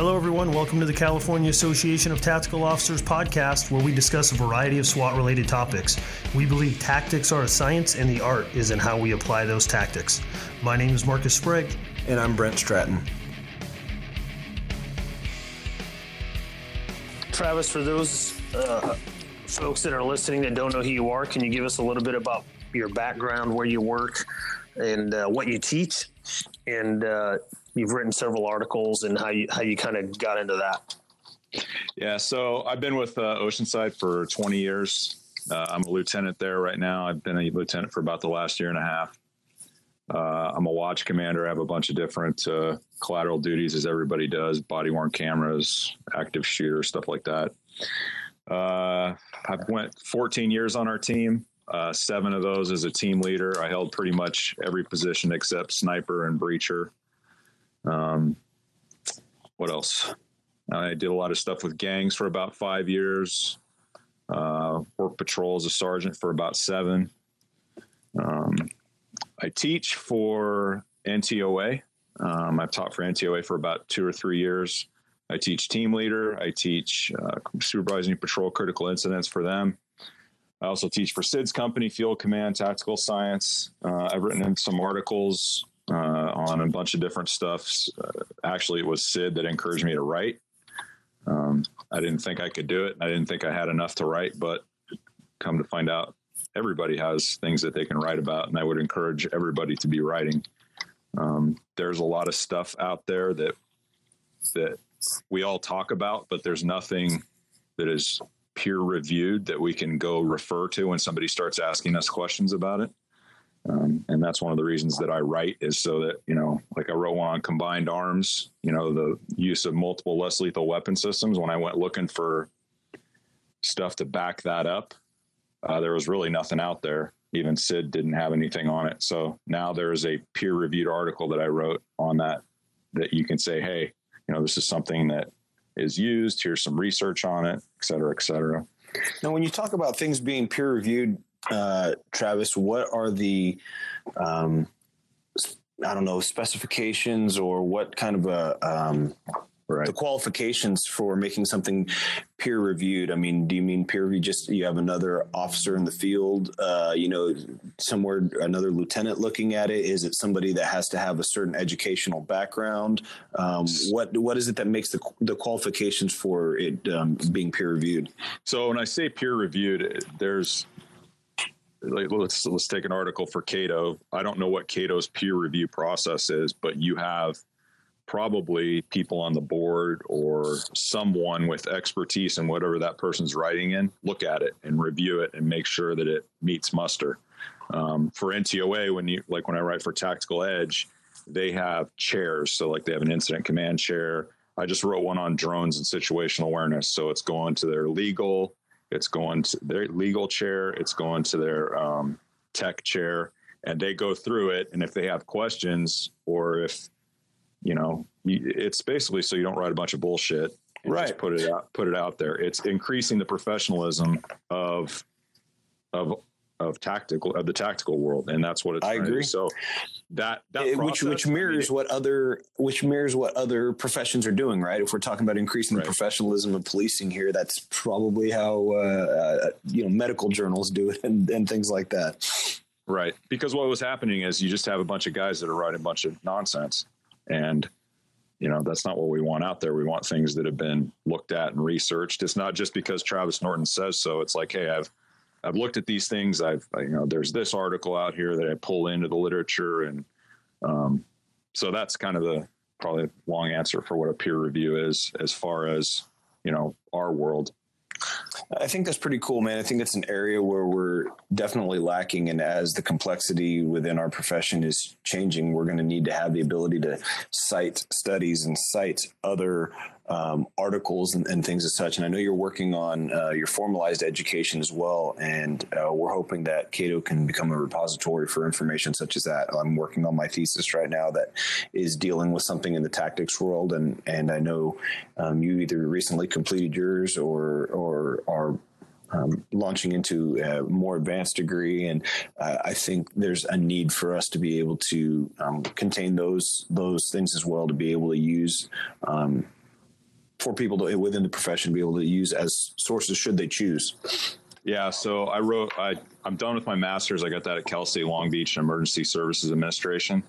Hello, everyone. Welcome to the California Association of Tactical Officers podcast, where we discuss a variety of SWAT-related topics. We believe tactics are a science, and the art is in how we apply those tactics. My name is Marcus Sprague. And I'm Brent Stratton. Travis, for those folks that are listening that don't know who you are, can you give us a little bit about your background, where you work, and what you teach? And you've written several articles and how you kind of got into that. Yeah. So I've been with Oceanside for 20 years. I'm a lieutenant there right now. I've been a lieutenant for about the last year and a half. I'm a watch commander. I have a bunch of different collateral duties, as everybody does: body worn cameras, active shooter, stuff like that. I've went 14 years on our team. 7 of those as a team leader. I held pretty much every position except sniper and breacher. What else? I did a lot of stuff with gangs for about 5 years. Worked patrol as a sergeant for about 7. I teach for NTOA. I've taught for NTOA for about 2 or 3 years. I teach team leader. I teach supervising patrol critical incidents for them. I also teach for SIDS Company, Field Command, Tactical Science. I've written in some articles on a bunch of different stuff. Actually, it was Sid that encouraged me to write. I didn't think I could do it. I didn't think I had enough to write, but come to find out, everybody has things that they can write about, and I would encourage everybody to be writing. There's a lot of stuff out there that we all talk about, but there's nothing that is peer-reviewed that we can go refer to when somebody starts asking us questions about it. And that's one of the reasons that I write, is so that, you know, like I wrote one on combined arms, you know, the use of multiple less lethal weapon systems. When I went looking for stuff to back that up, there was really nothing out there. Even Sid didn't have anything on it. So now there is a peer-reviewed article that I wrote on that you can say, hey, you know, this is something that is used. Here's some research on it, et cetera, et cetera. Now, when you talk about things being peer-reviewed, Travis, what are the, specifications, or what kind of the qualifications for making something peer-reviewed? I mean, do you mean peer-reviewed just you have another officer in the field, somewhere, another lieutenant looking at it? Is it somebody that has to have a certain educational background? What is it that makes the qualifications for it being peer-reviewed? So when I say peer-reviewed, there's... Let's take an article for Cato. I don't know what Cato's peer review process is, but you have probably people on the board or someone with expertise in whatever that person's writing in, look at it and review it and make sure that it meets muster. For NTOA, when I write for Tactical Edge, they have chairs. So like they have an incident command chair. I just wrote one on drones and situational awareness. So it's going to their legal. It's going to their legal chair. It's going to their tech chair, and they go through it. And if they have questions, or if, you know, it's basically so you don't write a bunch of bullshit. Right. Just put it out there. It's increasing the professionalism of the tactical world, and that's what it's. I agree. So that process, which mirrors what other professions are doing, right? If we're talking about increasing the professionalism of policing here, that's probably how medical journals do it and things like that. Right, because what was happening is you just have a bunch of guys that are writing a bunch of nonsense, and you know that's not what we want out there. We want things that have been looked at and researched. It's not just because Travis Norton says so. It's like, hey, I've looked at these things. There's this article out here that I pull into the literature. And so that's kind of the probably long answer for what a peer review is, as far as, you know, our world. I think that's pretty cool, man. I think that's an area where we're definitely lacking. And as the complexity within our profession is changing, we're going to need to have the ability to cite studies and cite other articles and things as such. And I know you're working on your formalized education as well. And we're hoping that Cato can become a repository for information such as that. I'm working on my thesis right now that is dealing with something in the tactics world. And I know you either recently completed yours or are launching into a more advanced degree. And I think there's a need for us to be able to contain those things as well, to be able to use for people to, within the profession, be able to use as sources should they choose? Yeah, so I'm done with my master's. I got that at Cal State Long Beach in Emergency Services Administration.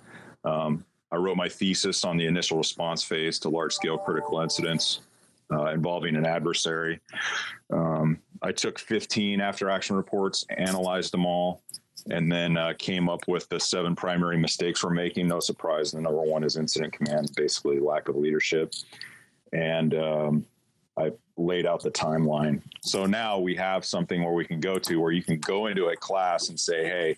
I wrote my thesis on the initial response phase to large-scale critical incidents involving an adversary. I took 15 after-action reports, analyzed them all, and then came up with the 7 primary mistakes we're making. No surprise, the number one is incident command, basically lack of leadership. And I laid out the timeline. So now we have something where we can go to, where you can go into a class and say, hey,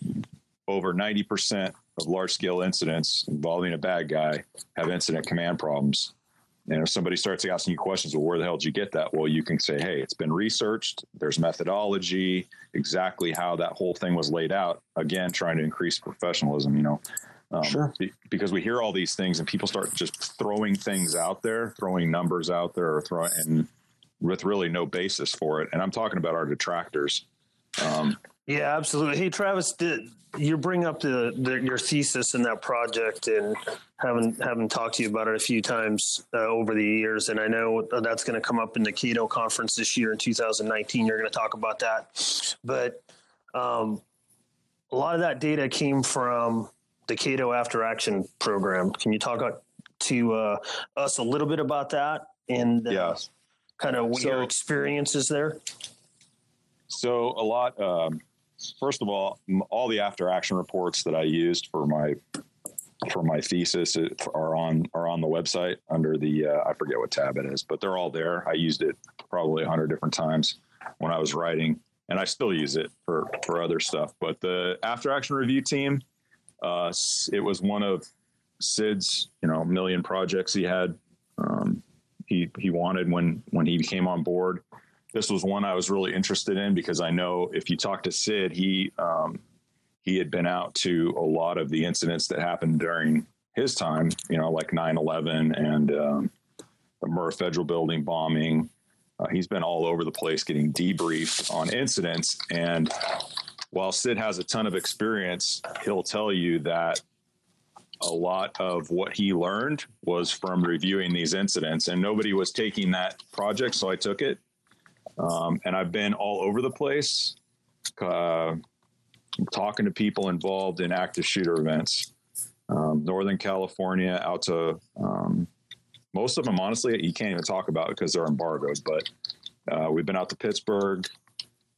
over 90% of large-scale incidents involving a bad guy have incident command problems. And if somebody starts asking you questions, well, where the hell did you get that? Well, you can say, hey, it's been researched. There's methodology, exactly how that whole thing was laid out. Again, trying to increase professionalism, you know. Sure. Because we hear all these things and people start just throwing things out there, throwing numbers out there, or and with really no basis for it. And I'm talking about our detractors. Yeah, absolutely. Hey, Travis, you bring up your thesis in that project, and having talked to you about it a few times over the years. And I know that's going to come up in the Cato conference this year in 2019. You're going to talk about that. But a lot of that data came from the Cato After Action program. Can you talk to us a little bit about that and kind of your experiences there? So a lot... First of all the after action reports that I used for my thesis are on the website under the, I forget what tab it is, but they're all there. I used it probably 100 different times when I was writing, and I still use it for other stuff. But the after action review team, it was one of SIDS, million projects he had, he wanted when he came on board. This was one I was really interested in because I know if you talk to Sid, he had been out to a lot of the incidents that happened during his time, like 9/11 and the Murrah federal building bombing. He's been all over the place getting debriefed on incidents. And while Sid has a ton of experience, he'll tell you that a lot of what he learned was from reviewing these incidents, and nobody was taking that project. So I took it. And I've been all over the place, talking to people involved in active shooter events, Northern California out to, most of them, honestly, you can't even talk about because they're embargoed, but, we've been out to Pittsburgh,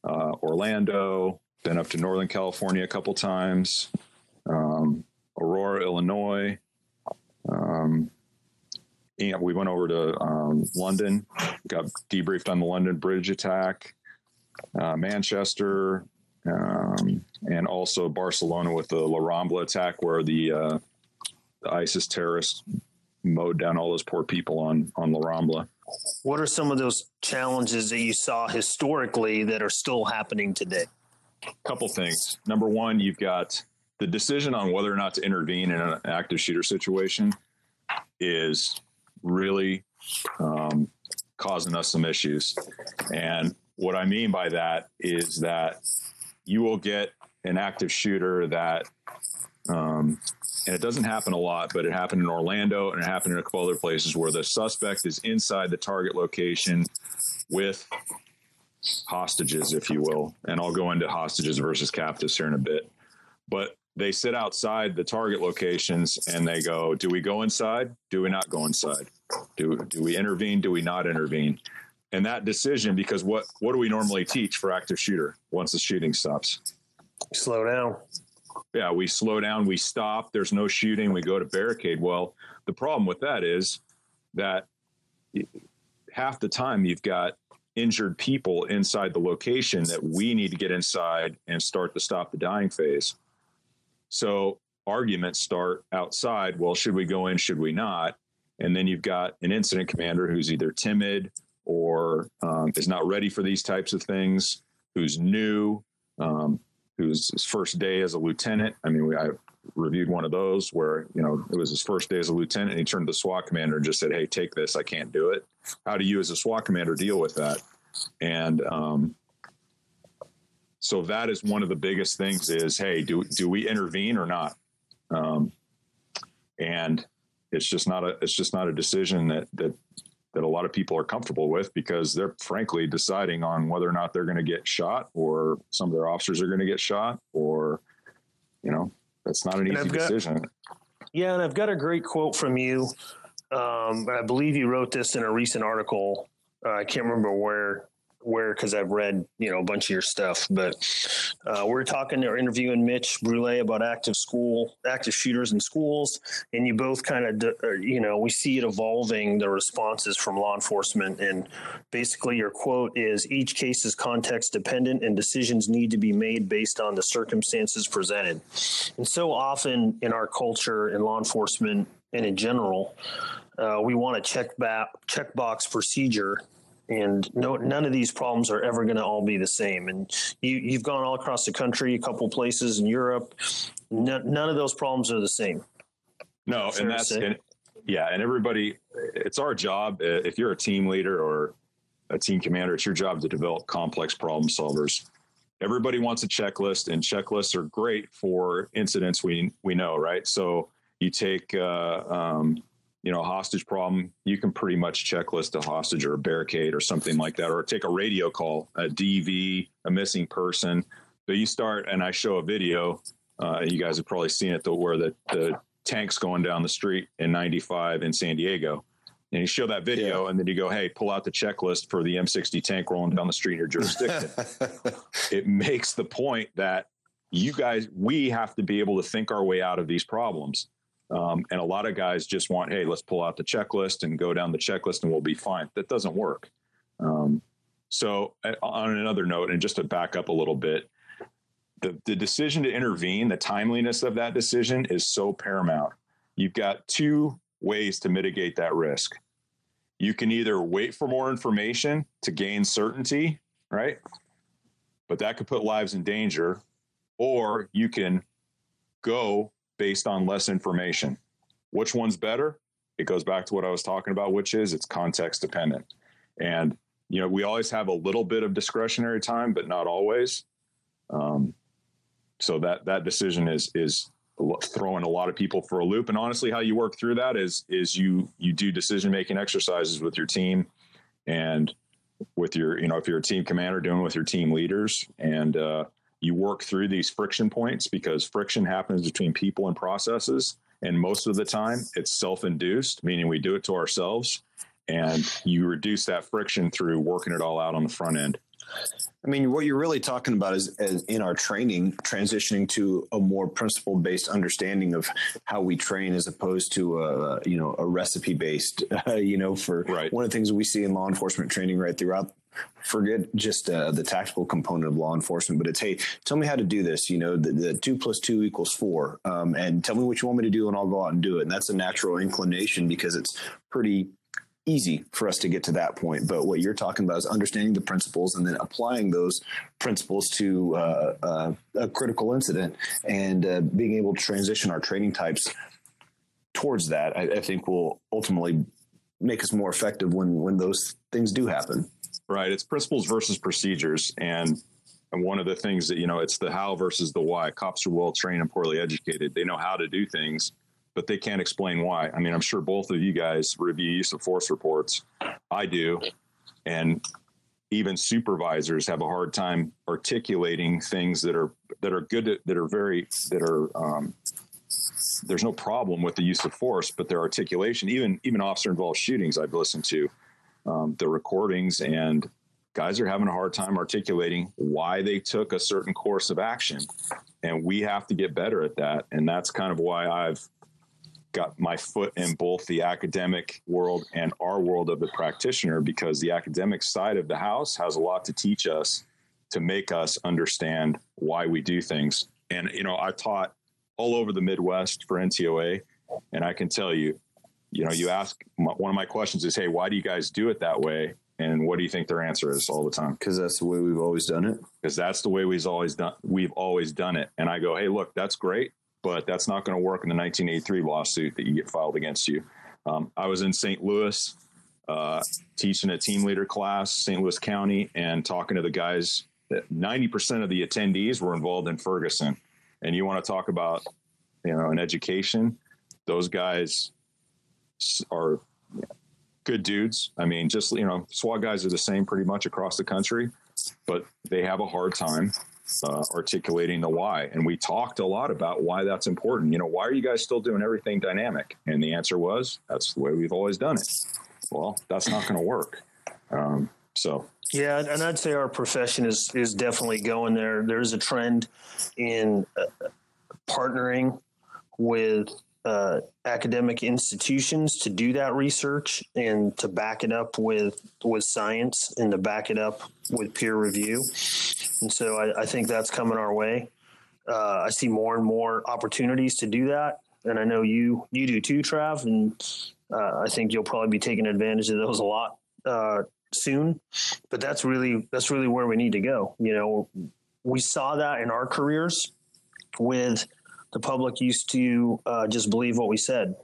Orlando, been up to Northern California a couple times, Aurora, Illinois, and we went over to London, got debriefed on the London Bridge attack, Manchester, and also Barcelona with the La Rambla attack, where the ISIS terrorists mowed down all those poor people on La Rambla. What are some of those challenges that you saw historically that are still happening today? A couple things. Number one, you've got the decision on whether or not to intervene in an active shooter situation is really causing us some issues. And what I mean by that is that you will get an active shooter that, and it doesn't happen a lot, but it happened in Orlando and it happened in a couple other places, where the suspect is inside the target location with hostages, if you will. And I'll go into hostages versus captives here in a bit. But they sit outside the target locations and they go, do we go inside? Do we not go inside? Do we intervene? Do we not intervene? And that decision, because what do we normally teach for active shooter once the shooting stops? Slow down. Yeah, we slow down, we stop, there's no shooting, we go to barricade. Well, the problem with that is that half the time you've got injured people inside the location that we need to get inside and start to stop the dying phase. So arguments start outside. Well, should we go in? Should we not? And then you've got an incident commander who's either timid or is not ready for these types of things, who's new, who's his first day as a lieutenant. I mean, I reviewed one of those where, it was his first day as a lieutenant, and he turned to the SWAT commander and just said, hey, take this. I can't do it. How do you as a SWAT commander deal with that? And, so that is one of the biggest things is, hey, do we intervene or not? And it's just not a decision that that a lot of people are comfortable with, because they're frankly deciding on whether or not they're going to get shot, or some of their officers are going to get shot, or, you know, that's not an easy decision. Yeah. And I've got a great quote from you. I believe you wrote this in a recent article. I can't remember where, cause I've read, you know, a bunch of your stuff, but we're talking or interviewing Mitch Brule about active shooters in schools. And you both kind of, you know, we see it evolving, the responses from law enforcement. And basically your quote is, each case is context dependent and decisions need to be made based on the circumstances presented. And so often in our culture, in law enforcement and in general, we want to checkbox procedure. And none of these problems are ever going to all be the same. And you've gone all across the country, a couple places in Europe. None of those problems are the same. No, and and everybody, it's our job. If you're a team leader or a team commander, it's your job to develop complex problem solvers. Everybody wants a checklist, and checklists are great for incidents we know, right? So you take a hostage problem, you can pretty much checklist a hostage or a barricade or something like that, or take a radio call, a DV, a missing person. So you start, and I show a video, you guys have probably seen it, where the tank's going down the street in 95 in San Diego. And you show that video, and then you go, hey, pull out the checklist for the M60 tank rolling down the street in your jurisdiction. It makes the point that you guys, we have to be able to think our way out of these problems. And a lot of guys just want, hey, let's pull out the checklist and go down the checklist and we'll be fine. That doesn't work. So on another note, and just to back up a little bit, the decision to intervene, the timeliness of that decision is so paramount. You've got two ways to mitigate that risk. You can either wait for more information to gain certainty, right? But that could put lives in danger, or you can go based on less information. Which one's better? It goes back to what I was talking about, which is it's context dependent. And, you know, we always have a little bit of discretionary time, but not always. So that decision is throwing a lot of people for a loop. And honestly, how you work through that is you do decision-making exercises with your team and with your, you know, if you're a team commander, doing with your team leaders, and, you work through these friction points, because friction happens between people and processes. And most of the time it's self-induced, meaning we do it to ourselves, and you reduce that friction through working it all out on the front end. I mean, what you're really talking about is in our training, transitioning to a more principle-based understanding of how we train, as opposed to a recipe-based. One of the things that we see in law enforcement training right throughout. Forget just the tactical component of law enforcement, but it's, hey, tell me how to do this. You know, the 2 + 2 = 4, and tell me what you want me to do, and I'll go out and do it. And that's a natural inclination, because it's pretty easy for us to get to that point. But what you're talking about is understanding the principles and then applying those principles to a critical incident, and being able to transition our training types towards that. I think will ultimately make us more effective when those things do happen. Right. It's principles versus procedures. And one of the things that, you know, it's the how versus the why. Cops are well trained and poorly educated. They know how to do things, but they can't explain why. I mean, I'm sure both of you guys review use of force reports. I do. And even supervisors have a hard time articulating things that are good, there's no problem with the use of force, but their articulation, even officer involved shootings I've listened to. The recordings, and guys are having a hard time articulating why they took a certain course of action. And we have to get better at that. And that's kind of why I've got my foot in both the academic world and our world of the practitioner, because the academic side of the house has a lot to teach us to make us understand why we do things. And, you know, I taught all over the Midwest for NTOA, and I can tell you, you know, you ask one of my questions is, hey, why do you guys do it that way? And what do you think their answer is all the time? Because that's the way we've always done it. Because that's the way we've always done it. And I go, hey, look, that's great, but that's not going to work in the 1983 lawsuit that you get filed against you. I was in St. Louis teaching a team leader class, St. Louis County, and talking to the guys. 90% of the attendees were involved in Ferguson. And you want to talk about, you know, an education, those guys are good dudes. I mean, just, you know, SWAT guys are the same pretty much across the country, but they have a hard time articulating the why. And we talked a lot about why that's important. You know, why are you guys still doing everything dynamic? And the answer was, that's the way we've always done it. Well, that's not going to work. Yeah, and I'd say our profession is definitely going there. There's a trend in partnering with academic institutions to do that research and to back it up with science and to back it up with peer review. And so I think that's coming our way. I see more and more opportunities to do that. And I know you do too, Trav. And I think you'll probably be taking advantage of those a lot soon. But that's really where we need to go. You know, we saw that in our careers with the public used to just believe what we said.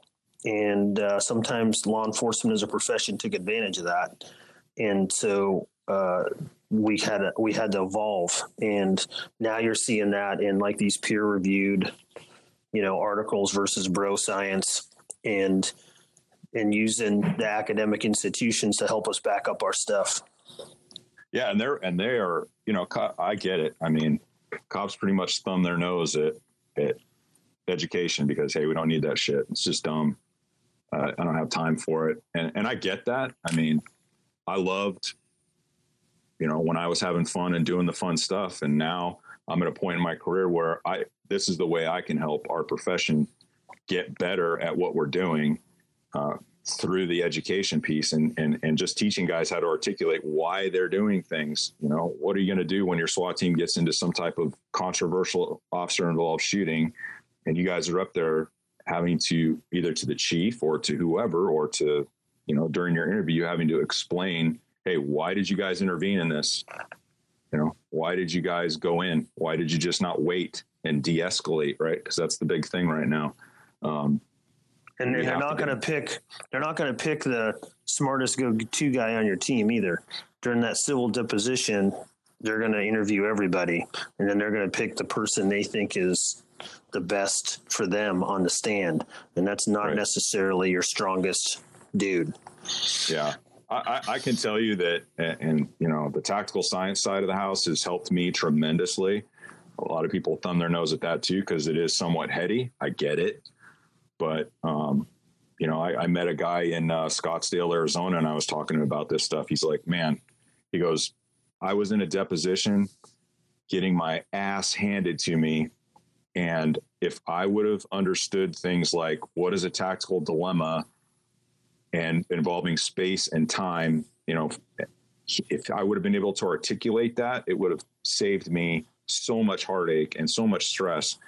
And sometimes law enforcement as a profession took advantage of that. And so we had to evolve. And now you're seeing that in like these peer reviewed, you know, articles versus bro science and using the academic institutions to help us back up our stuff. Yeah. And they are, you know, I get it. I mean, cops pretty much thumb their nose at education because, hey, we don't need that shit. It's just dumb. I don't have time for it. And I get that. I mean, I loved, you know, when I was having fun and doing the fun stuff. And now I'm at a point in my career where this is the way I can help our profession get better at what we're doing through the education piece and just teaching guys how to articulate why they're doing things. You know, what are you going to do when your SWAT team gets into some type of controversial officer involved shooting and you guys are up there having to either to the chief or to whoever, or to, you know, during your interview, you having to explain, hey, why did you guys intervene in this? You know, why did you guys go in? Why did you just not wait and de-escalate? Right. Cause that's the big thing right now. And they're not going to pick the smartest go-to guy on your team either. During that civil deposition, they're going to interview everybody, and then they're going to pick the person they think is the best for them on the stand. And that's not necessarily your strongest dude. Yeah. I can tell you that, and you know, the tactical science side of the house has helped me tremendously. A lot of people thumb their nose at that too, because it is somewhat heady. I get it. But, you know, I met a guy in Scottsdale, Arizona, and I was talking to him about this stuff. He's like, man, he goes, I was in a deposition getting my ass handed to me. And if I would have understood things like what is a tactical dilemma and involving space and time, you know, if I would have been able to articulate that, it would have saved me so much heartache and so much stress.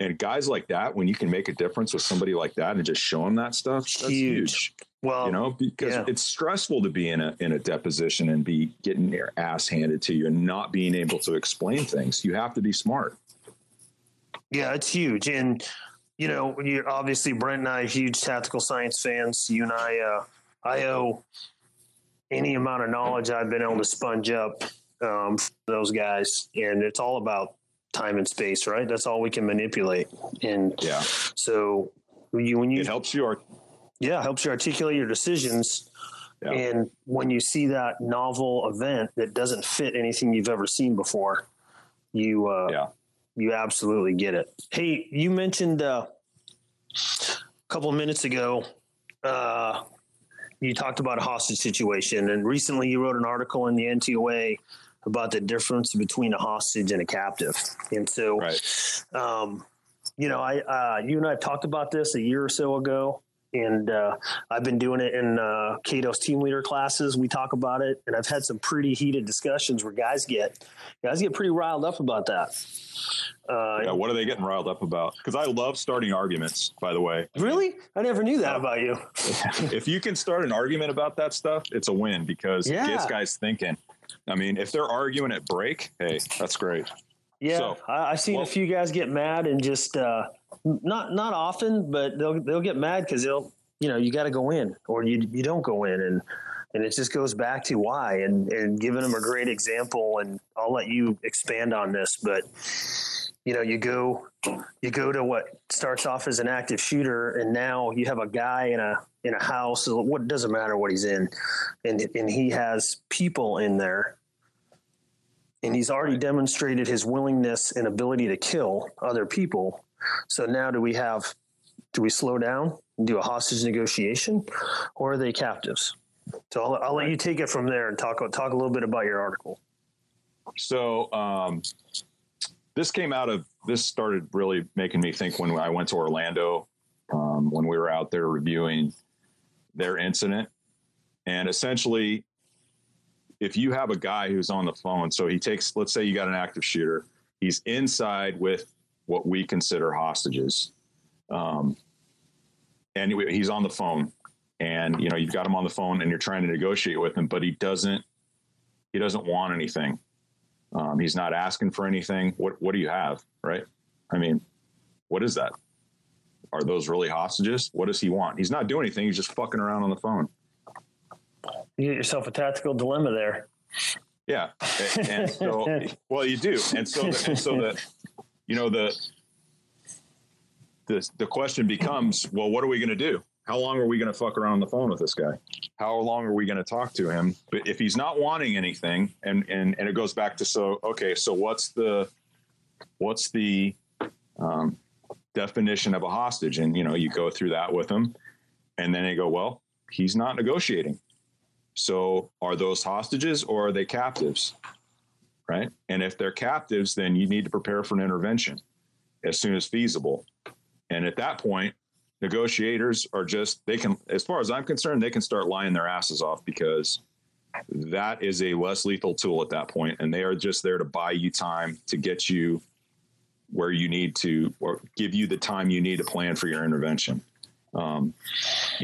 And guys like that, when you can make a difference with somebody like that and just show them that stuff, that's huge. Well, you know, because it's stressful to be in a deposition and be getting your ass handed to you and not being able to explain things. You have to be smart. Yeah, it's huge. And, you know, you're obviously, Brent and I are huge tactical science fans. You and I owe any amount of knowledge I've been able to sponge up for those guys. And it's all about time and space, right? That's all we can manipulate. And yeah, so when you it helps you articulate your decisions. Yeah. And when you see that novel event that doesn't fit anything you've ever seen before, you absolutely get it. Hey, you mentioned a couple of minutes ago, you talked about a hostage situation, and recently you wrote an article in the NTOA about the difference between a hostage and a captive. And so, you know, you and I talked about this a year or so ago, and I've been doing it in Cato's team leader classes. We talk about it, and I've had some pretty heated discussions where guys get pretty riled up about that. What are they getting riled up about? Because I love starting arguments, by the way. Really? I never knew that about you. If you can start an argument about that stuff, it's a win, because it gets guys thinking. I mean, if they're arguing at break, hey, that's great. Yeah, so, I've seen a few guys get mad and just not often, but they'll get mad because you got to go in, or you don't go in, and it just goes back to why, and giving them a great example. And I'll let you expand on this, but you know, you go to what starts off as an active shooter, and now you have a guy in a house. What doesn't matter what he's in, and he has people in there, and he's already demonstrated his willingness and ability to kill other people. So now do we slow down and do a hostage negotiation, or are they captives? So I'll let you take it from there and talk a little bit about your article. So this started really making me think when I went to Orlando, when we were out there reviewing their incident. And essentially, if you have a guy who's on the phone, so he takes, let's say you got an active shooter, he's inside with what we consider hostages. And he's on the phone, and, you know, you've got him on the phone and you're trying to negotiate with him, but he doesn't want anything. He's not asking for anything. What do you have? Right. I mean, what is that? Are those really hostages? What does he want? He's not doing anything. He's just fucking around on the phone. You get yourself a tactical dilemma there. Yeah. And so, well, you do. And so the question becomes, well, what are we going to do? How long are we going to fuck around on the phone with this guy? How long are we going to talk to him? But if he's not wanting anything, and it goes back to, so what's the definition of a hostage? And, you know, you go through that with him, and then they go, well, he's not negotiating. So are those hostages, or are they captives? Right. And if they're captives, then you need to prepare for an intervention as soon as feasible. And at that point, negotiators are just, they can, as far as I'm concerned, they can start lying their asses off, because that is a less lethal tool at that point. And they are just there to buy you time, to get you where you need to, or give you the time you need to plan for your intervention. You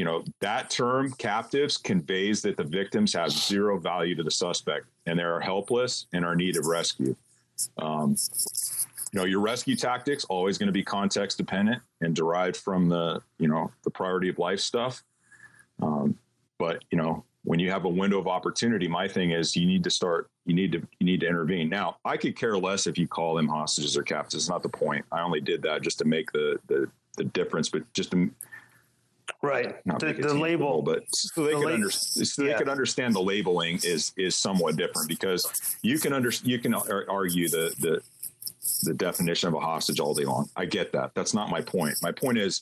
know, that term captives conveys that the victims have zero value to the suspect, and they are helpless and are in need of rescue. You know, your rescue tactics always going to be context dependent and derived from the, you know, the priority of life stuff. But, you know, when you have a window of opportunity, my thing is you need to intervene. Now, I could care less if you call them hostages or captives. It's not the point. I only did that just to make the difference, but just to, right. The label, but so they could understand the labeling is somewhat different, because you can argue the definition of a hostage all day long. I get that. That's not my point. My point is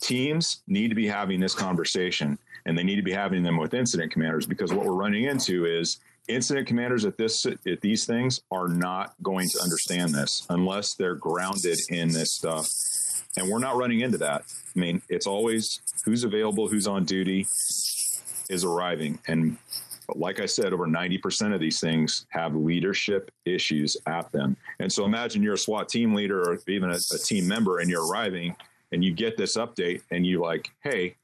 teams need to be having this conversation, and they need to be having them with incident commanders, because what we're running into is incident commanders at these things are not going to understand this unless they're grounded in this stuff. And we're not running into that. I mean, it's always who's available, who's on duty is arriving. And like I said, over 90% of these things have leadership issues at them. And so imagine you're a SWAT team leader, or even a team member, and you're arriving and you get this update and you're like, hey,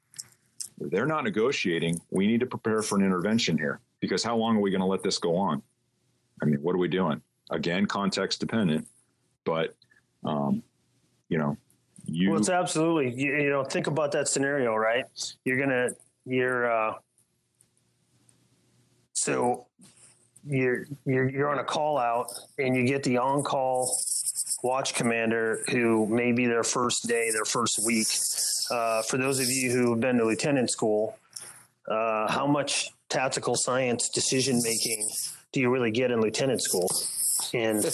they're not negotiating. We need to prepare for an intervention here, because how long are we going to let this go on? I mean, what are we doing? Again, context dependent, but, you know, well, it's absolutely, you know, think about that scenario, right? So you're on a call out, and you get the on-call watch commander, who may be their first day, their first week. For those of you who have been to lieutenant school, how much tactical science decision-making do you really get in lieutenant school? And,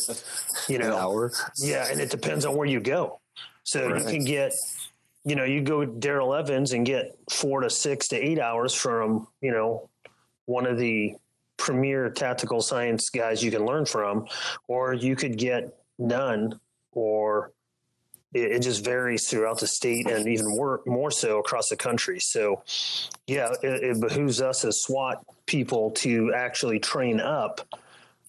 you know, an hour. Yeah. And it depends on where you go. So right. You can get, you know, you go Daryl Evans and get 4 to 6 to 8 hours from, you know, one of the premier tactical science guys you can learn from, or you could get none, or it just varies throughout the state, and even more so across the country. So yeah, it behooves us as SWAT people to actually train up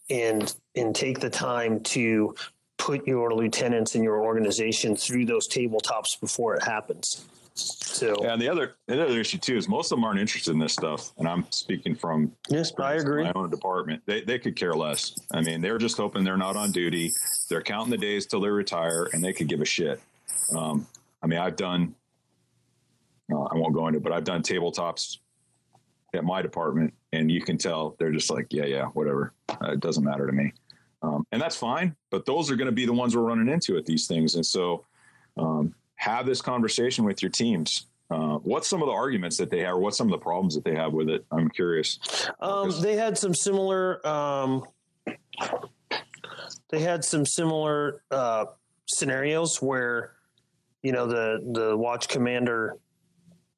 and take the time to put your lieutenants in your organization through those tabletops before it happens. So, and the other issue too is most of them aren't interested in this stuff, and I'm speaking from I agree. My own department. They could care less. I mean, they're just hoping they're not on duty. They're counting the days till they retire, and they could give a shit. I mean, I won't go into it, but I've done tabletops at my department, and you can tell they're just like, yeah, whatever. It doesn't matter to me. And that's fine, but those are going to be the ones we're running into at these things. And so have this conversation with your teams. What's some of the arguments that they have, or what's some of the problems that they have with it? I'm curious. They had some similar, scenarios where, you know, the watch commander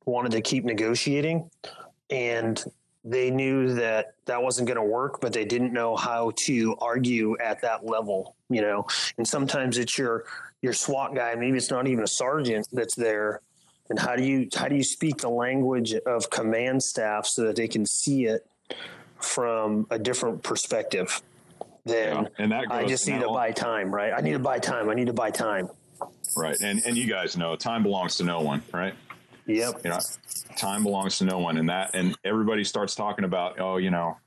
wanted to keep negotiating, and they knew that that wasn't going to work, but they didn't know how to argue at that level, you know. And sometimes it's your SWAT guy, maybe it's not even a sergeant that's there. And how do you speak the language of command staff so that they can see it from a different perspective than I just need to buy time, right? I need to buy time. Right. And you guys know time belongs to no one, right? Yep. You know, time belongs to no one. And everybody starts talking about, oh, you know,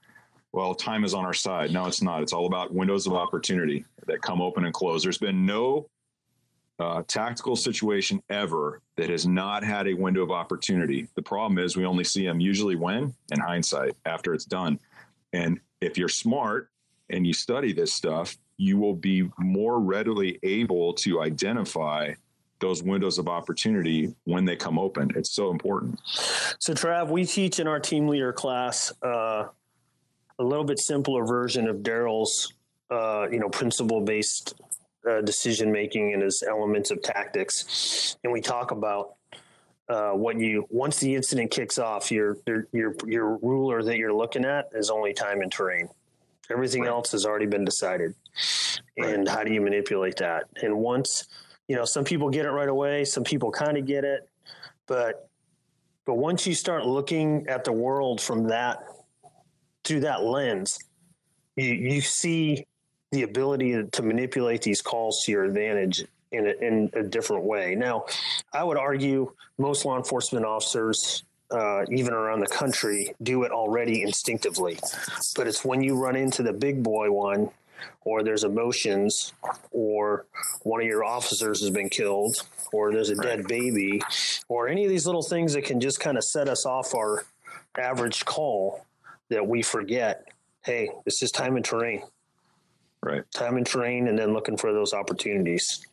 well, time is on our side. No, it's not. It's all about windows of opportunity that come open and close. There's been no tactical situation ever that has not had a window of opportunity. The problem is we only see them usually when? In hindsight, after it's done. And if you're smart and you study this stuff, you will be more readily able to identify those windows of opportunity when they come open. It's so important. So Trav, we teach in our team leader class a little bit simpler version of Daryl's, principle-based decision-making and his elements of tactics. And we talk about once the incident kicks off, your ruler that you're looking at is only time and terrain. Everything else has already been decided. Right. And how do you manipulate that? And once, you know, some people get it right away, some people kind of get it, but once you start looking at the world from that, through that lens, you see the ability to manipulate these calls to your advantage in a different way. Now, I would argue most law enforcement officers, even around the country, do it already instinctively, but it's when you run into the big boy one, or there's emotions, or one of your officers has been killed, or there's a dead baby, or any of these little things that can just kind of set us off our average call that we forget, hey, this is time and terrain. Right. Time and terrain, and then looking for those opportunities.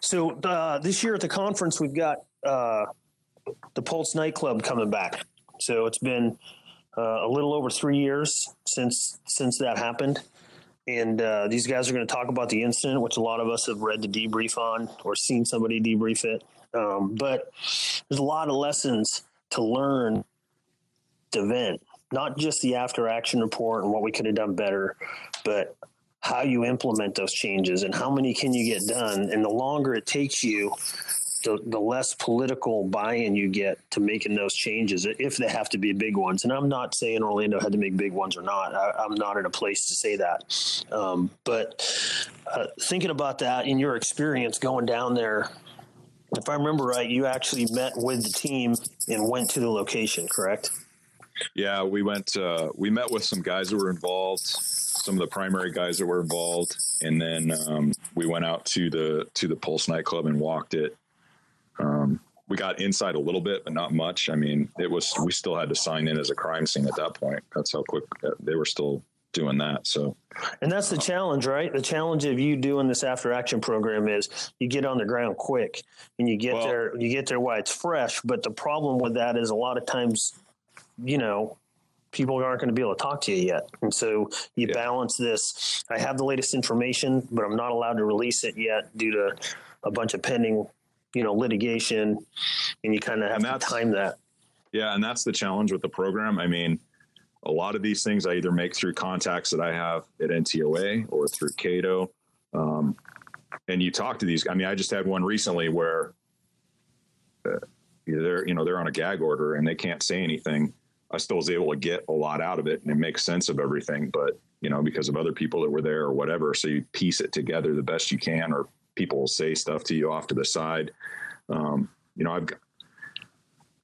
So this year at the conference, we've got the Pulse Nightclub coming back. So it's been a little over 3 years since that happened. And these guys are going to talk about the incident, which a lot of us have read the debrief on or seen somebody debrief it. But there's a lot of lessons to learn the event. Not just the after action report and what we could have done better, but how you implement those changes and how many can you get done. And the longer it takes you, the less political buy-in you get to making those changes, if they have to be big ones. And I'm not saying Orlando had to make big ones or not. I'm not in a place to say that. But thinking about that in your experience going down there, if I remember right, you actually met with the team and went to the location, correct? Yeah, we met with some guys that were involved, some of the primary guys that were involved. And then, we went out to the Pulse nightclub and walked it. We got inside a little bit, but not much. I mean, we still had to sign in as a crime scene at that point. That's how quick they were still doing that. So, and that's the challenge, right? The challenge of you doing this after action program is you get on the ground quick and you get there while it's fresh. But the problem with that is a lot of times, you know, people aren't going to be able to talk to you yet. And so you balance this. I have the latest information, but I'm not allowed to release it yet due to a bunch of pending, you know, litigation. And you kind of have to time that. Yeah. And that's the challenge with the program. I mean, a lot of these things I either make through contacts that I have at NTOA or through Cato. And you talk to these. I mean, I just had one recently where they're on a gag order and they can't say anything. I still was able to get a lot out of it and it makes sense of everything, but you know, because of other people that were there or whatever. So you piece it together the best you can, or people will say stuff to you off to the side.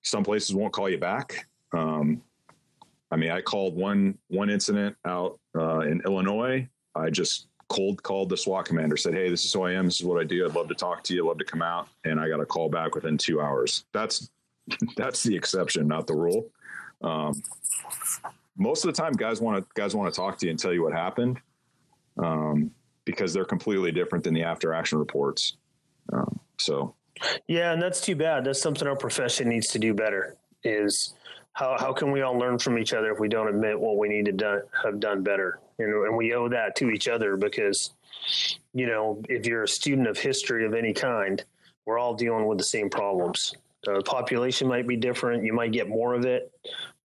Some places won't call you back. I called one incident out in Illinois. I just cold called the SWAT commander, said, hey, this is who I am. This is what I do. I'd love to talk to you. I'd love to come out. And I got a call back within 2 hours. That's the exception, not the rule. most of the time guys want to talk to you and tell you what happened, because they're completely different than the after action reports. Yeah, and that's too bad. That's something our profession needs to do better, is how can we all learn from each other if we don't admit what we need to have done better? And we owe that to each other, because, you know, if you're a student of history of any kind, we're all dealing with the same problems. The population might be different. You might get more of it,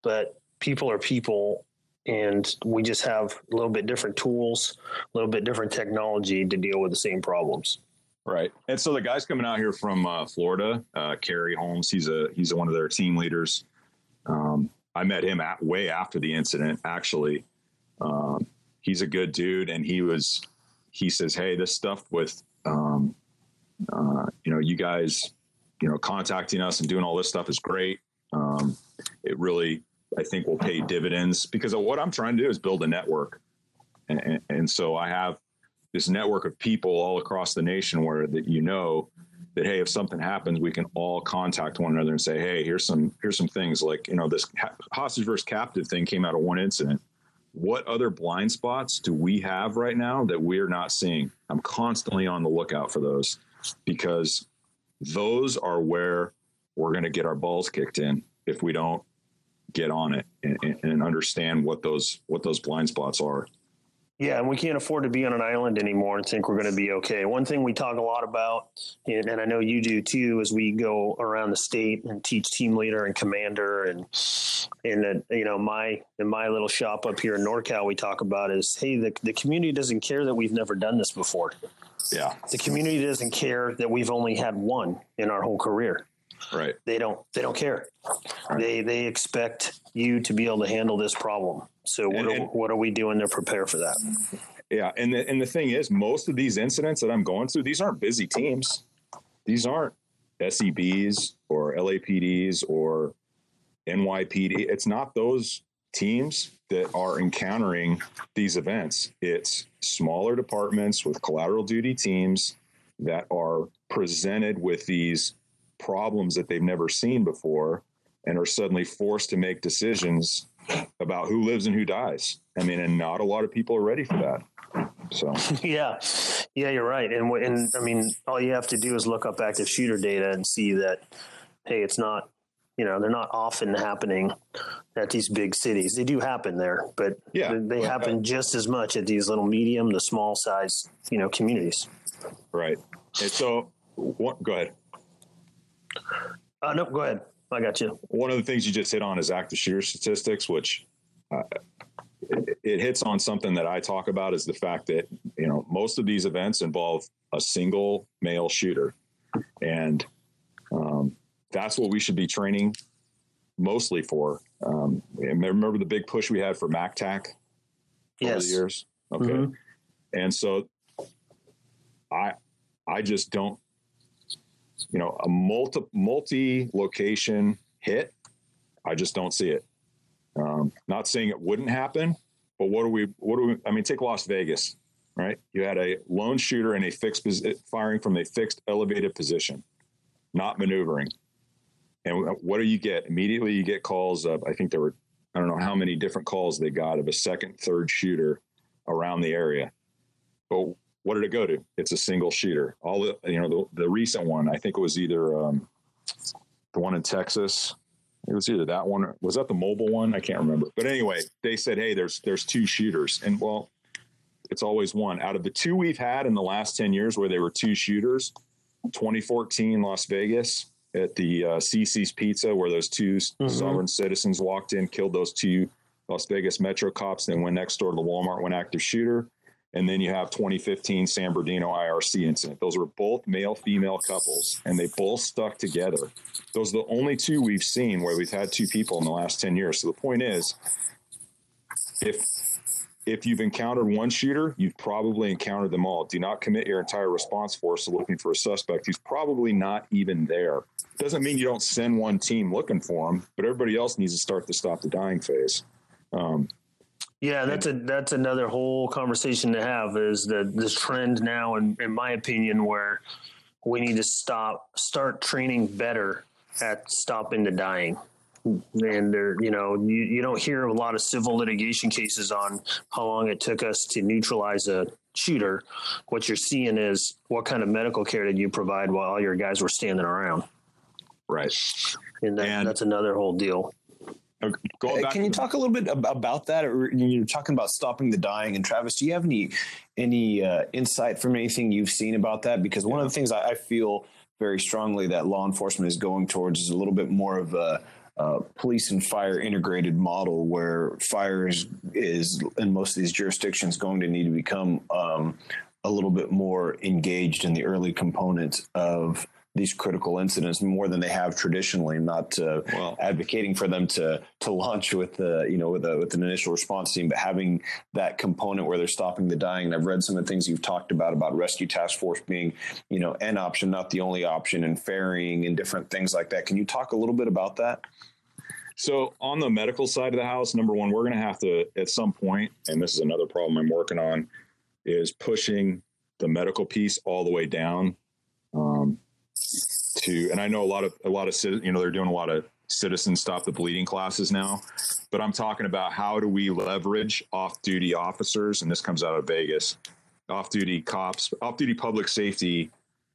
but people are people. And we just have a little bit different tools, a little bit different technology to deal with the same problems. Right. And so the guy's coming out here from Florida, Kerry Holmes. He's one of their team leaders. I met him way after the incident, actually. He's a good dude. And he says, hey, this stuff with, you guys, contacting us and doing all this stuff is great. It really, I think, will pay dividends, because of what I'm trying to do is build a network. And so I have this network of people all across the nation where that, hey, if something happens, we can all contact one another and say, hey, here's some things, like, this hostage versus captive thing came out of one incident. What other blind spots do we have right now that we're not seeing? I'm constantly on the lookout for those, because those are where we're going to get our balls kicked in if we don't get on it and understand what those blind spots are. Yeah, and we can't afford to be on an island anymore and think we're going to be okay. One thing we talk a lot about, and I know you do too, is we go around the state and teach team leader and commander, and in my little shop up here in NorCal, we talk about is, hey, the community doesn't care that we've never done this before. Yeah, the community doesn't care that we've only had one in our whole career. Right. They don't care. Right. They expect you to be able to handle this problem. So what are we doing to prepare for that? Yeah. And the thing is, most of these incidents that I'm going through, these aren't busy teams. These aren't SEBs or LAPDs or NYPD. It's not those teams that are encountering these events. It's smaller departments with collateral duty teams that are presented with these problems that they've never seen before and are suddenly forced to make decisions about who lives and who dies. I mean, and not a lot of people are ready for that. So, yeah, you're right. And I mean, all you have to do is look up active shooter data and see that, hey, it's not, they're not often happening at these big cities. They do happen there, but yeah, they happen just as much at these little medium, the small size, communities. Right. And so go ahead. No, go ahead. I got you. One of the things you just hit on is active shooter statistics, which it hits on something that I talk about, is the fact that, most of these events involve a single male shooter. And that's what we should be training mostly for. Remember the big push we had for MACTAC over the years? Okay. Mm-hmm. And so I just don't, a multi-location hit, I just don't see it. Not saying it wouldn't happen, but take Las Vegas, right? You had a lone shooter in a fixed firing from a fixed elevated position, not maneuvering. And what do you get? Immediately you get calls of, I think there were, I don't know how many different calls they got of a second, third shooter around the area. But what did it go to? It's a single shooter. The recent one, I think it was either the one in Texas. It was either that one, or was that the mobile one? I can't remember. But anyway, they said, hey, there's two shooters. And well, it's always one. Out of the two we've had in the last 10 years where there were two shooters, 2014 Las Vegas at the CC's Pizza, where those two sovereign citizens walked in, killed those two Las Vegas Metro cops, then went next door to the Walmart, went active shooter. And then you have 2015 San Bernardino IRC incident. Those were both male-female couples, and they both stuck together. Those are the only two we've seen where we've had two people in the last 10 years. So the point is, if you've encountered one shooter, you've probably encountered them all. Do not commit your entire response force to looking for a suspect who's probably not even there. Doesn't mean you don't send one team looking for them, but everybody else needs to start the stop the dying phase. Yeah, that's another whole conversation to have, is the trend now, in my opinion, where we need to start training better at stopping the dying. and they're, you know, you don't hear a lot of civil litigation cases on how long it took us to neutralize a shooter. What you're seeing is what kind of medical care did you provide while all your guys were standing around? Right. And that's another whole deal. Can you talk a little bit about that? You're talking about stopping the dying. And Travis, do you have any insight from anything you've seen about that? Because one of the things I feel very strongly that law enforcement is going towards is a little bit more of a police and fire integrated model, where fire is in most of these jurisdictions going to need to become a little bit more engaged in the early components of these critical incidents more than they have traditionally. Not advocating for them to launch with an initial response team, but having that component where they're stopping the dying. And I've read some of the things you've talked about rescue task force being, you know, an option, not the only option, and ferrying and different things like that. Can you talk a little bit about that? So on the medical side of the house, number one, we're going to have to, at some point, and this is another problem I'm working on, is pushing the medical piece all the way down. And I know a lot of citizens, you know, they're doing a lot of citizen stop the bleeding classes now, but I'm talking about how do we leverage off-duty officers? And this comes out of Vegas, off-duty cops, off-duty public safety.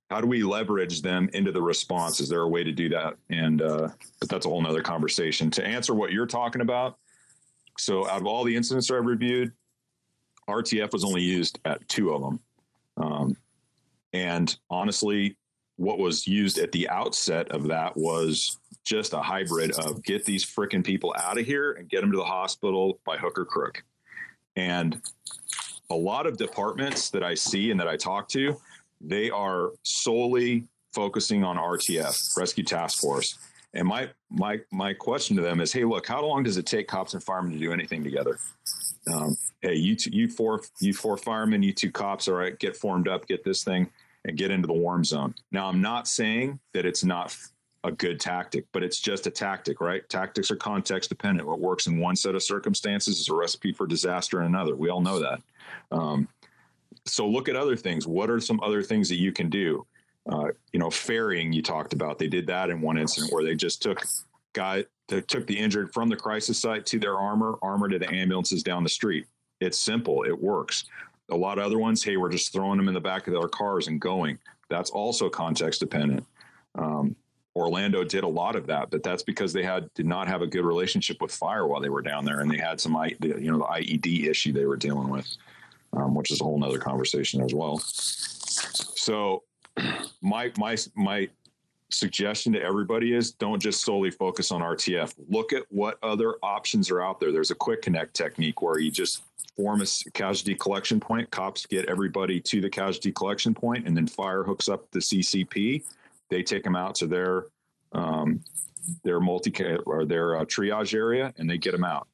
How do we leverage them into the response? Is there a way to do that? And, but that's a whole nother conversation. To answer what you're talking about, so out of all the incidents I've reviewed, RTF was only used at 2 of them. And honestly, what was used at the outset of that was just a hybrid of get these frickin' people out of here and get them to the hospital by hook or crook. And a lot of departments that I see and that I talk to, they are solely focusing on RTF, Rescue Task Force. And my question to them is, hey, look, how long does it take cops and firemen to do anything together? Hey, you four firemen, you 2 cops, all right, get formed up, get this thing, and get into the warm zone. Now, I'm not saying that it's not a good tactic, but it's just a tactic, right? Tactics are context dependent. What works in one set of circumstances is a recipe for disaster in another. We all know that. So look at other things. What are some other things that you can do? Ferrying, you talked about. They did that in one incident where they just took the injured from the crisis site to their armor to the ambulances down the street. It's simple. It works. A lot of other ones, hey, we're just throwing them in the back of their cars and going. That's also context dependent. Orlando did a lot of that, but that's because they did not have a good relationship with fire while they were down there, and they had some, the IED issue they were dealing with, which is a whole nother conversation as well. So my suggestion to everybody is don't just solely focus on RTF. Look at what other options are out there. There's a quick connect technique where you just form a casualty collection point. Cops get everybody to the casualty collection point, and then fire hooks up the CCP. They take them out to their triage area, and they get them out.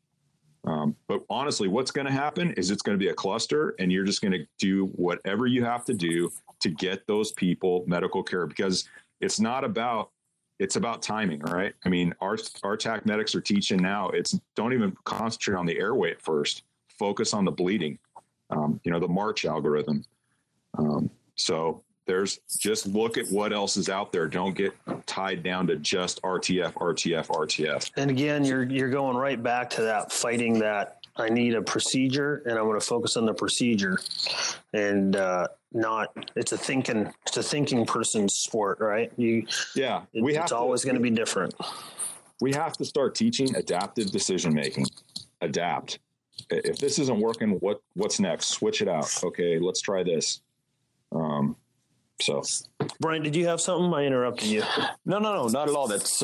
But honestly, what's going to happen is it's going to be a cluster, and you're just going to do whatever you have to do to get those people medical care, because it's about timing, right? I mean, our TAC medics are teaching now. Don't even concentrate on the airway at first. Focus on the bleeding, the March algorithm. So just look at what else is out there. Don't get tied down to just RTF. And again, you're going right back to that fighting that I need a procedure and I want to focus on the procedure, and it's a thinking person's sport, right? It's always going to be different. We have to start teaching adaptive decision making. Adapt. If this isn't working, what's next? Switch it out. Okay, let's try this. So, Brian, did you have something? I interrupted you. No, not at all. That's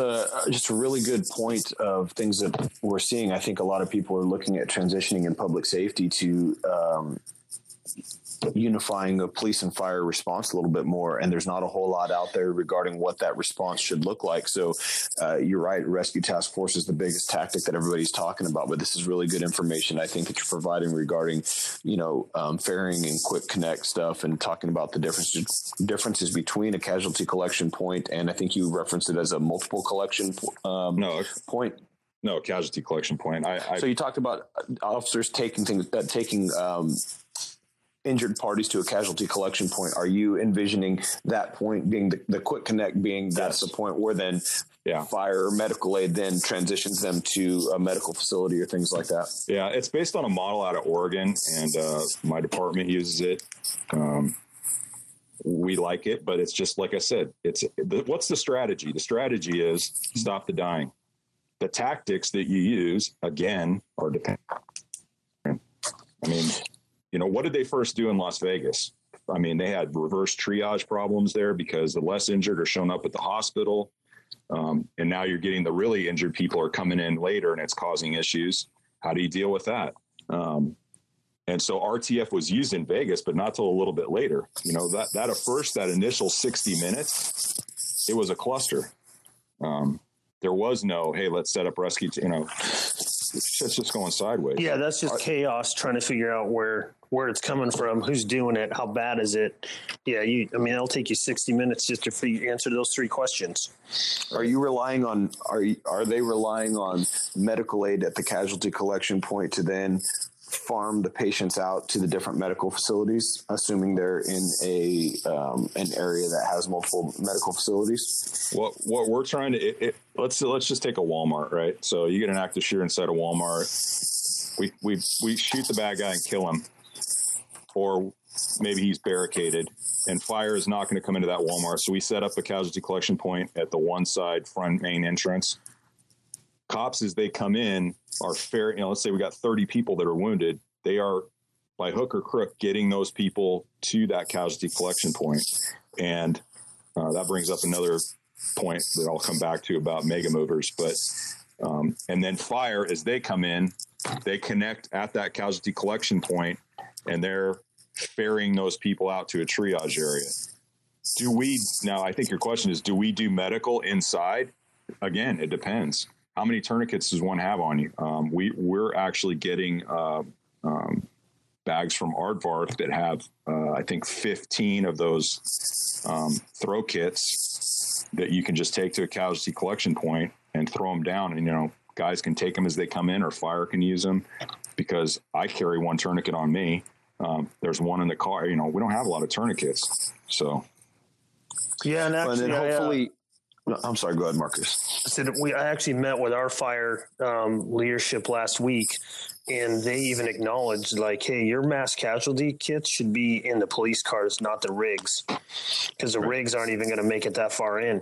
just a really good point of things that we're seeing. I think a lot of people are looking at transitioning in public safety to unifying the police and fire response a little bit more, and there's not a whole lot out there regarding what that response should look like. So you're right, rescue task force is the biggest tactic that everybody's talking about, but this is really good information I think that you're providing regarding ferrying and quick connect stuff, and talking about the differences between a casualty collection point, and I think you referenced it as a multiple collection point. No, casualty collection point. So you talked about officers taking injured parties to a casualty collection point. Are you envisioning that point being the quick connect being that's the point where then yeah, fire or medical aid then transitions them to a medical facility or things like that. Yeah, it's based on a model out of Oregon, and my department uses it. We like it, but it's just like I said, what's the strategy? The strategy is stop the dying. The tactics that you use, again, are dependent. I mean, you know, what did they first do in Las Vegas? I mean, they had reverse triage problems there because the less injured are shown up at the hospital. And now you're getting the really injured people are coming in later, and it's causing issues. How do you deal with that? And so RTF was used in Vegas, but not till a little bit later. You know, that initial 60 minutes, it was a cluster. There was no, hey, let's set up rescue. You know, it's just going sideways. Yeah, that's just chaos trying to figure out where it's coming from, who's doing it, how bad is it. Yeah, it'll take you 60 minutes just to answer those three questions. Are they relying on medical aid at the casualty collection point to then farm the patients out to the different medical facilities, assuming they're in an area that has multiple medical facilities? What we're trying to, let's just take a Walmart, right? So you get an active shooter inside a Walmart. We shoot the bad guy and kill him, or maybe he's barricaded and fire is not going to come into that Walmart. So we set up a casualty collection point at the one side front main entrance. Cops, as they come in, are fair. You know, let's say we got 30 people that are wounded. They are, by hook or crook, getting those people to that casualty collection point. And that brings up another point that I'll come back to about mega movers. But and then fire, as they come in, they connect at that casualty collection point, and they're ferrying those people out to a triage area. I think your question is, do we do medical inside? Again, it depends. How many tourniquets does one have on you? We're actually getting bags from Aardvark that have, I think, 15 of those throw kits that you can just take to a casualty collection point and throw them down. And, you know, guys can take them as they come in, or fire can use them, because I carry one tourniquet on me. There's one in the car. You know, we don't have a lot of tourniquets. So, yeah, and actually, and then hopefully... No, I'm sorry. Go ahead, Marcus. I actually met with our fire leadership last week, and they even acknowledged, like, hey, your mass casualty kits should be in the police cars, not the rigs, because the rigs aren't even going to make it that far in.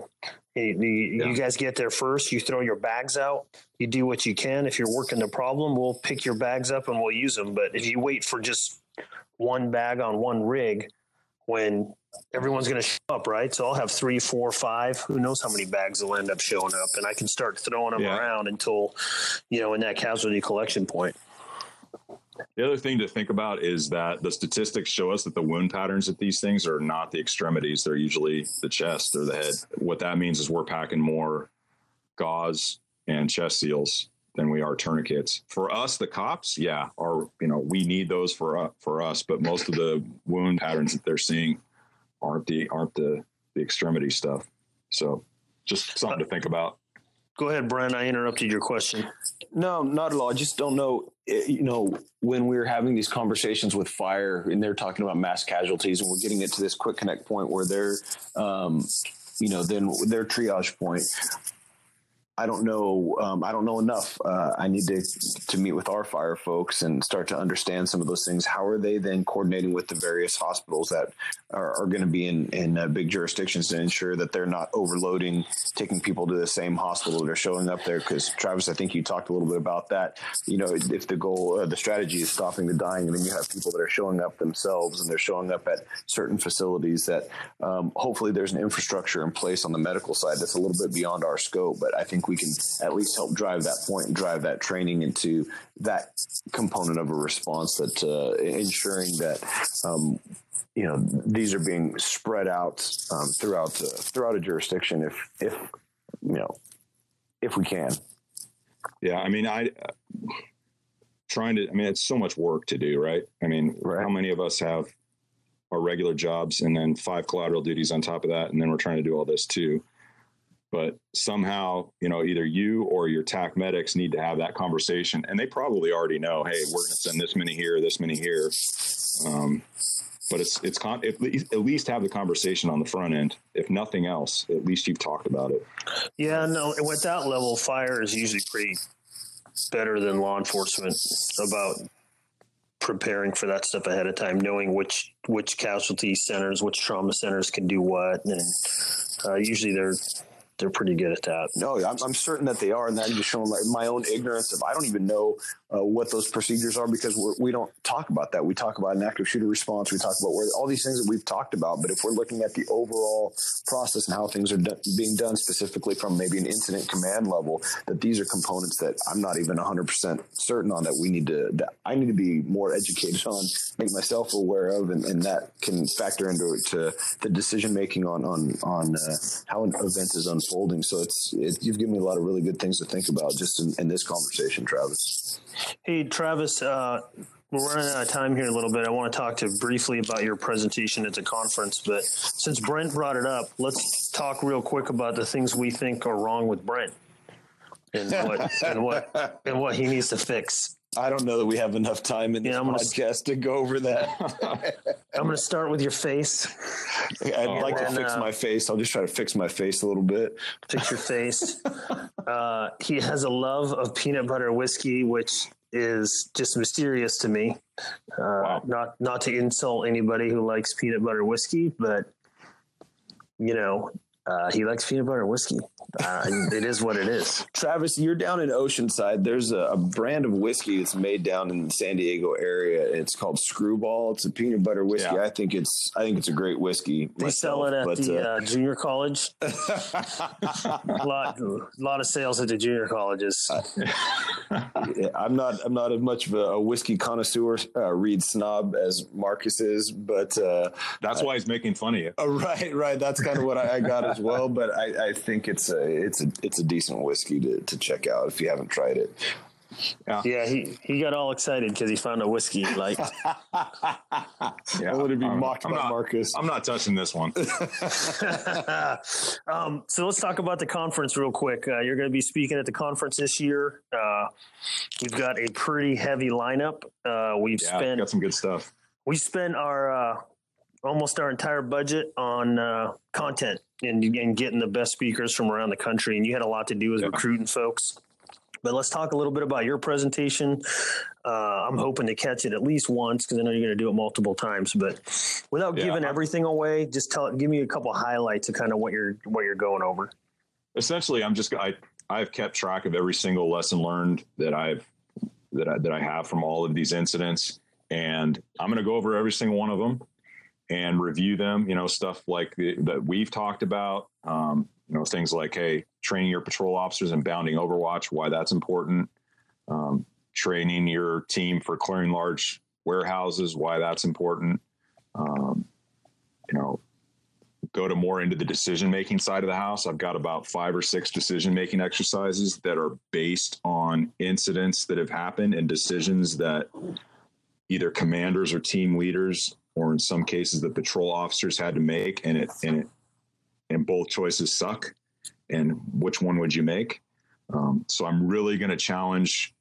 You guys get there first. You throw your bags out. You do what you can. If you're working the problem, we'll pick your bags up and we'll use them. But if you wait for just one bag on one rig, when everyone's going to show up, right? So I'll have 3, 4, 5, who knows how many bags will end up showing up, and I can start throwing them around until, you know, in that casualty collection point. The other thing to think about is that the statistics show us that the wound patterns at these things are not the extremities. They're usually the chest or the head. What that means is we're packing more gauze and chest seals than we are tourniquets. For us, the cops, we need those for us, but most of the wound patterns that they're seeing aren't the extremity stuff. So just something to think about. Go ahead, Brian. I interrupted your question. No, not at all. I just don't know. You know, when we're having these conversations with fire and they're talking about mass casualties, and we're getting it to this quick connect point where they're, then their triage point. I don't know. I don't know enough. I need to meet with our fire folks and start to understand some of those things. How are they then coordinating with the various hospitals that are going to be in big jurisdictions to ensure that they're not overloading, taking people to the same hospital that are showing up there? Because Travis, I think you talked a little bit about that. You know, if the goal, the strategy is stopping the dying, and then you have people that are showing up themselves, and they're showing up at certain facilities that hopefully there's an infrastructure in place on the medical side that's a little bit beyond our scope. But I think we can at least help drive that point and drive that training into that component of a response, that ensuring that, these are being spread out throughout a jurisdiction if we can. Yeah. I mean, it's so much work to do, right? I mean, right. How many of us have our regular jobs and then 5 collateral duties on top of that? And then we're trying to do all this too. But somehow, you know, either you or your TAC medics need to have that conversation. And they probably already know, hey, we're going to send this many here, this many here. But it's at least have the conversation on the front end. If nothing else, at least you've talked about it. Yeah, no, at that level, fire is usually pretty better than law enforcement about preparing for that stuff ahead of time, knowing which casualty centers, which trauma centers can do what. And usually they're pretty good at that. No, I'm certain that they are. And I'm just showing my own ignorance of, I don't even know what those procedures are, because we don't talk about that. We talk about an active shooter response. We talk about all these things that we've talked about. But if we're looking at the overall process and how things are being done specifically from maybe an incident command level, that these are components that I'm not even 100% certain on, that we need to, that I need to be more educated on, make myself aware of, and that can factor into the decision-making on how an event is unfolding. So you've given me a lot of really good things to think about just in this conversation, Travis. Hey, Travis, we're running out of time here a little bit. I want to talk to you briefly about your presentation at the conference, but since Brent brought it up, let's talk real quick about the things we think are wrong with Brent and what he needs to fix. I don't know that we have enough time in this podcast to go over that. I'm going to start with your face. I'd like to fix my face. I'll just try to fix my face a little bit. Fix your face. He has a love of peanut butter whiskey, which is just mysterious to me. Wow. Not to insult anybody who likes peanut butter whiskey, but, you know, he likes peanut butter whiskey. It is what it is. Travis, you're down in Oceanside. There's a brand of whiskey that's made down in the San Diego area. It's called Screwball. It's a peanut butter whiskey. Yeah. I think it's a great whiskey. They sell it at the junior college. a lot of sales at the junior colleges. I'm not as much of a whiskey connoisseur, Reed snob as Marcus is, but that's why he's making fun of you. Right. That's kind of what I got as well. But I think it's a decent whiskey to check out if you haven't tried it. Yeah, he got all excited because he found a whiskey he liked. Yeah, would it be mocked by Marcus? I'm not touching this one. So let's talk about the conference real quick. You're going to be speaking at the conference this year. We've got a pretty heavy lineup. We've got some good stuff. We spent our almost our entire budget on content and getting the best speakers from around the country. And you had a lot to do with recruiting folks. But let's talk a little bit about your presentation. I'm hoping to catch it at least once, because I know you're going to do it multiple times. But without giving everything away, just give me a couple of highlights of kind of what you're going over. Essentially, I've kept track of every single lesson learned that I have from all of these incidents, and I'm going to go over every single one of them and review them. You know, stuff like that we've talked about. You know, things like, hey, training your patrol officers and bounding overwatch, why that's important. Training your team for clearing large warehouses, why that's important. You know, go more into the decision-making side of the house. I've got about 5 or 6 decision-making exercises that are based on incidents that have happened and decisions that either commanders or team leaders, or in some cases the patrol officers, had to make. And both choices suck, and which one would you make? So I'm really going to challenge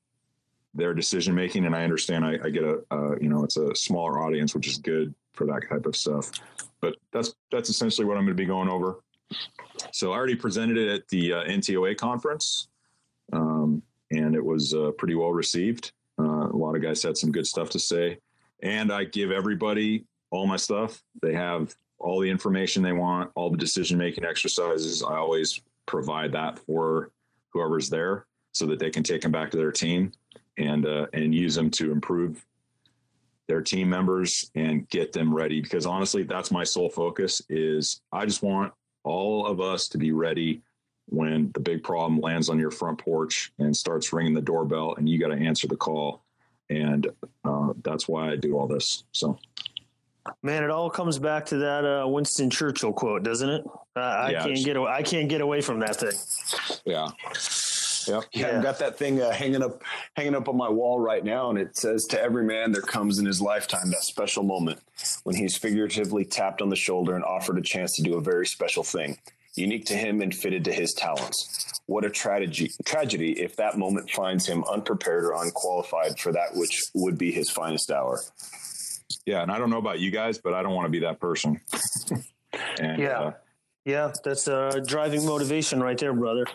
their decision-making, and I understand I get it's a smaller audience, which is good for that type of stuff, but that's essentially what I'm going to be going over. So I already presented it at the NTOA conference, and it was pretty well received. A lot of guys had some good stuff to say, and I give everybody all my stuff. They have all the information they want, all the decision-making exercises. I always provide that for whoever's there so that they can take them back to their team and use them to improve their team members and get them ready. Because honestly, that's my sole focus, is I just want all of us to be ready when the big problem lands on your front porch and starts ringing the doorbell and you got to answer the call. And that's why I do all this. So, man, it all comes back to that Winston Churchill quote, doesn't it? I can't get away from that thing. Yeah. Yep. Yeah. I've got that thing hanging up on my wall right now, and it says, "To every man there comes in his lifetime that special moment when he's figuratively tapped on the shoulder and offered a chance to do a very special thing, unique to him and fitted to his talents. What a tragedy if that moment finds him unprepared or unqualified for that which would be his finest hour." Yeah. And I don't know about you guys, but I don't want to be that person. And, yeah. Yeah. That's a driving motivation right there, brother.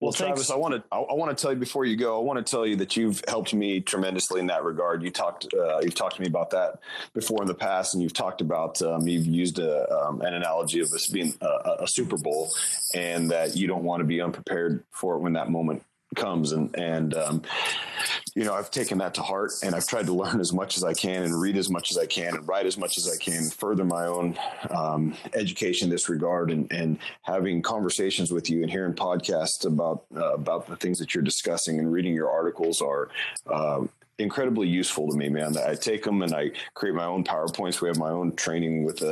Well, Travis, I want to tell you before you go, I want to tell you that you've helped me tremendously in that regard. You've talked to me about that before in the past, and you've talked about, you've used an analogy of this being a Super Bowl, and that you don't want to be unprepared for it when that moment comes. And you know, I've taken that to heart, and I've tried to learn as much as I can and read as much as I can and write as much as I can, further my own education in this regard, and having conversations with you and hearing podcasts about the things that you're discussing and reading your articles are incredibly useful to me, man. I take them and I create my own PowerPoints. We have my own training with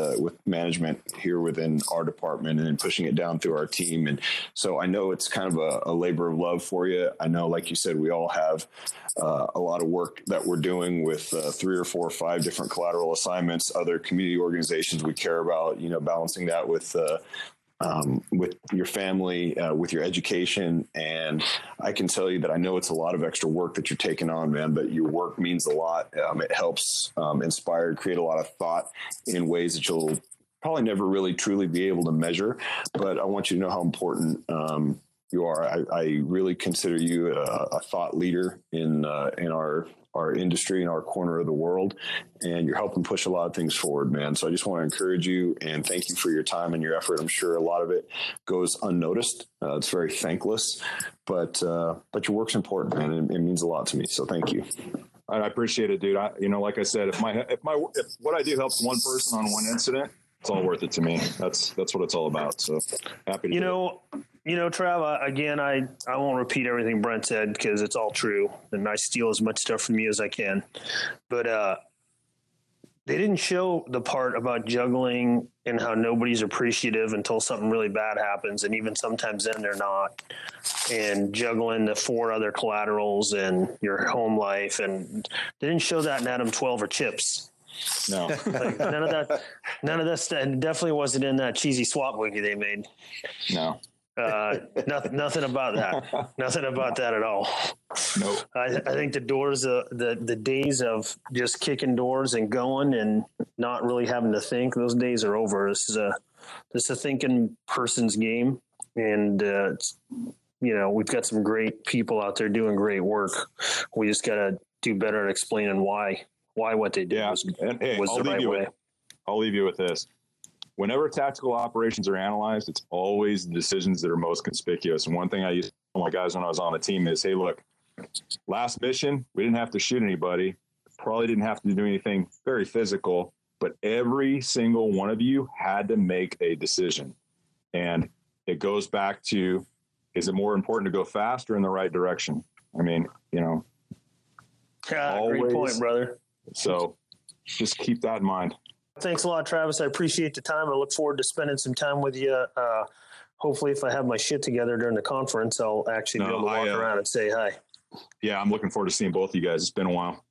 management here within our department, and then pushing it down through our team. And so I know it's kind of a labor of love for you. I know, like you said, we all have a lot of work that we're doing with 3 or 4 or 5 different collateral assignments, other community organizations we care about, you know, balancing that with your family, with your education. And I can tell you that I know it's a lot of extra work that you're taking on, man, but your work means a lot. It helps inspire, create a lot of thought in ways that you'll probably never really truly be able to measure. But I want you to know how important you are. I really consider you a thought leader in our industry, in our corner of the world, and you're helping push a lot of things forward, man. So I just want to encourage you and thank you for your time and your effort. I'm sure a lot of it goes unnoticed. It's very thankless, but your work's important, man. It means a lot to me. So thank you. I appreciate it, dude. Like I said, if what I do helps one person on one incident, it's all worth it to me. That's what it's all about. So happy to You know, Trav, again, I won't repeat everything Brent said because it's all true, and I steal as much stuff from you as I can. But they didn't show the part about juggling and how nobody's appreciative until something really bad happens, and even sometimes then they're not. And juggling the 4 other collaterals and your home life, and they didn't show that in Adam 12 or Chips. No, like none of that stuff, and definitely wasn't in that cheesy swap wiki they made. No. Nothing about that. Nothing about that at all. Nope. I think the doors, the days of just kicking doors and going and not really having to think, those days are over. This is a thinking person's game, and you know, we've got some great people out there doing great work. We just got to do better at explaining why what they did was the right way. I'll leave you with this. Whenever tactical operations are analyzed, it's always the decisions that are most conspicuous. And one thing I used to tell my guys when I was on the team is, hey, look, last mission, we didn't have to shoot anybody. Probably didn't have to do anything very physical, but every single one of you had to make a decision. And it goes back to, is it more important to go fast or in the right direction? I mean, you know. Yeah, great point, brother. So just keep that in mind. Thanks a lot, Travis. I appreciate the time. I look forward to spending some time with you. Hopefully, if I have my shit together during the conference, I'll actually be able to walk around and say hi. Yeah, I'm looking forward to seeing both of you guys. It's been a while.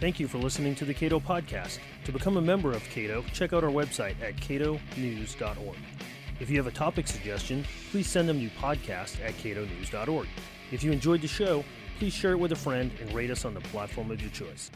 Thank you for listening to the Cato Podcast. To become a member of Cato, check out our website at catonews.org. If you have a topic suggestion, please send them to podcast@catonews.org. If you enjoyed the show, please share it with a friend and rate us on the platform of your choice.